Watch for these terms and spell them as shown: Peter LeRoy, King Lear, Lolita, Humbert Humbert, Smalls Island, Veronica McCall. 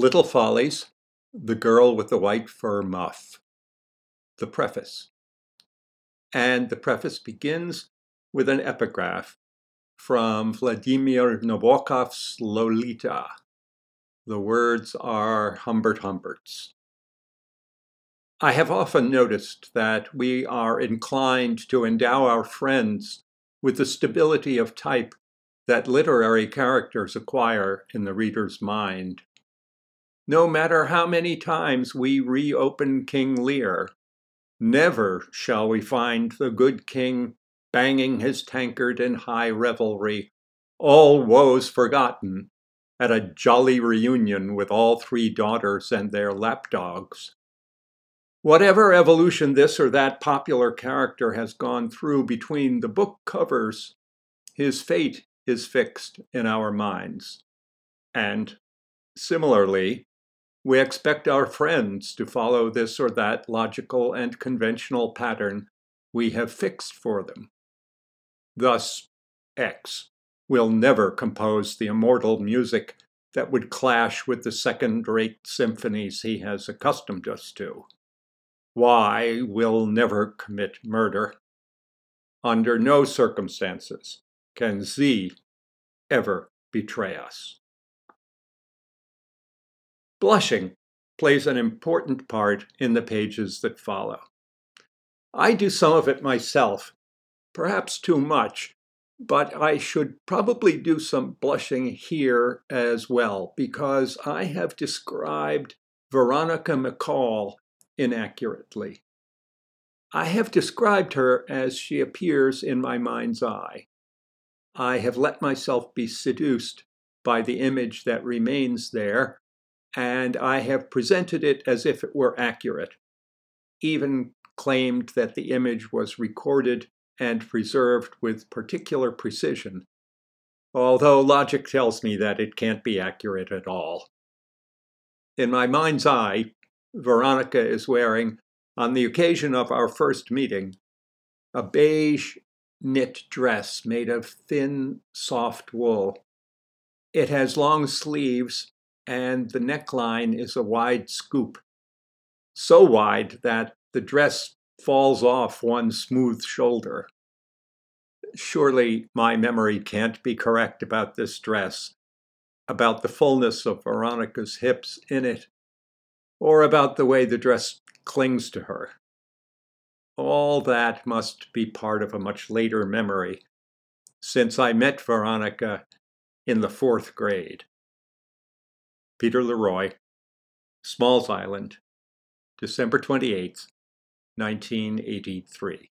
Little Follies, The Girl with the White Fur Muff, the preface. And the preface begins with an epigraph from Vladimir Nabokov's Lolita. The words are Humbert Humbert's. I have often noticed that we are inclined to endow our friends with the stability of type that literary characters acquire in the reader's mind. No matter how many times we reopen King Lear, never shall we find the good king banging his tankard in high revelry, all woes forgotten, at a jolly reunion with all three daughters and their lapdogs. Whatever evolution this or that popular character has gone through between the book covers, his fate is fixed in our minds. And, similarly, we expect our friends to follow this or that logical and conventional pattern we have fixed for them. Thus, X will never compose the immortal music that would clash with the second-rate symphonies he has accustomed us to. Y will never commit murder. Under no circumstances can Z ever betray us. Blushing plays an important part in the pages that follow. I do some of it myself, perhaps too much, but I should probably do some blushing here as well, because I have described Veronica McCall inaccurately. I have described her as she appears in my mind's eye. I have let myself be seduced by the image that remains there, and I have presented it as if it were accurate, even claimed that the image was recorded and preserved with particular precision, although logic tells me that it can't be accurate at all. In my mind's eye, Veronica is wearing, on the occasion of our first meeting, a beige knit dress made of thin, soft wool. It has long sleeves, and the neckline is a wide scoop, so wide that the dress falls off one smooth shoulder. Surely my memory can't be correct about this dress, about the fullness of Veronica's hips in it, or about the way the dress clings to her. All that must be part of a much later memory, since I met Veronica in the 4th grade. Peter LeRoy, Smalls Island, December 28, 1983.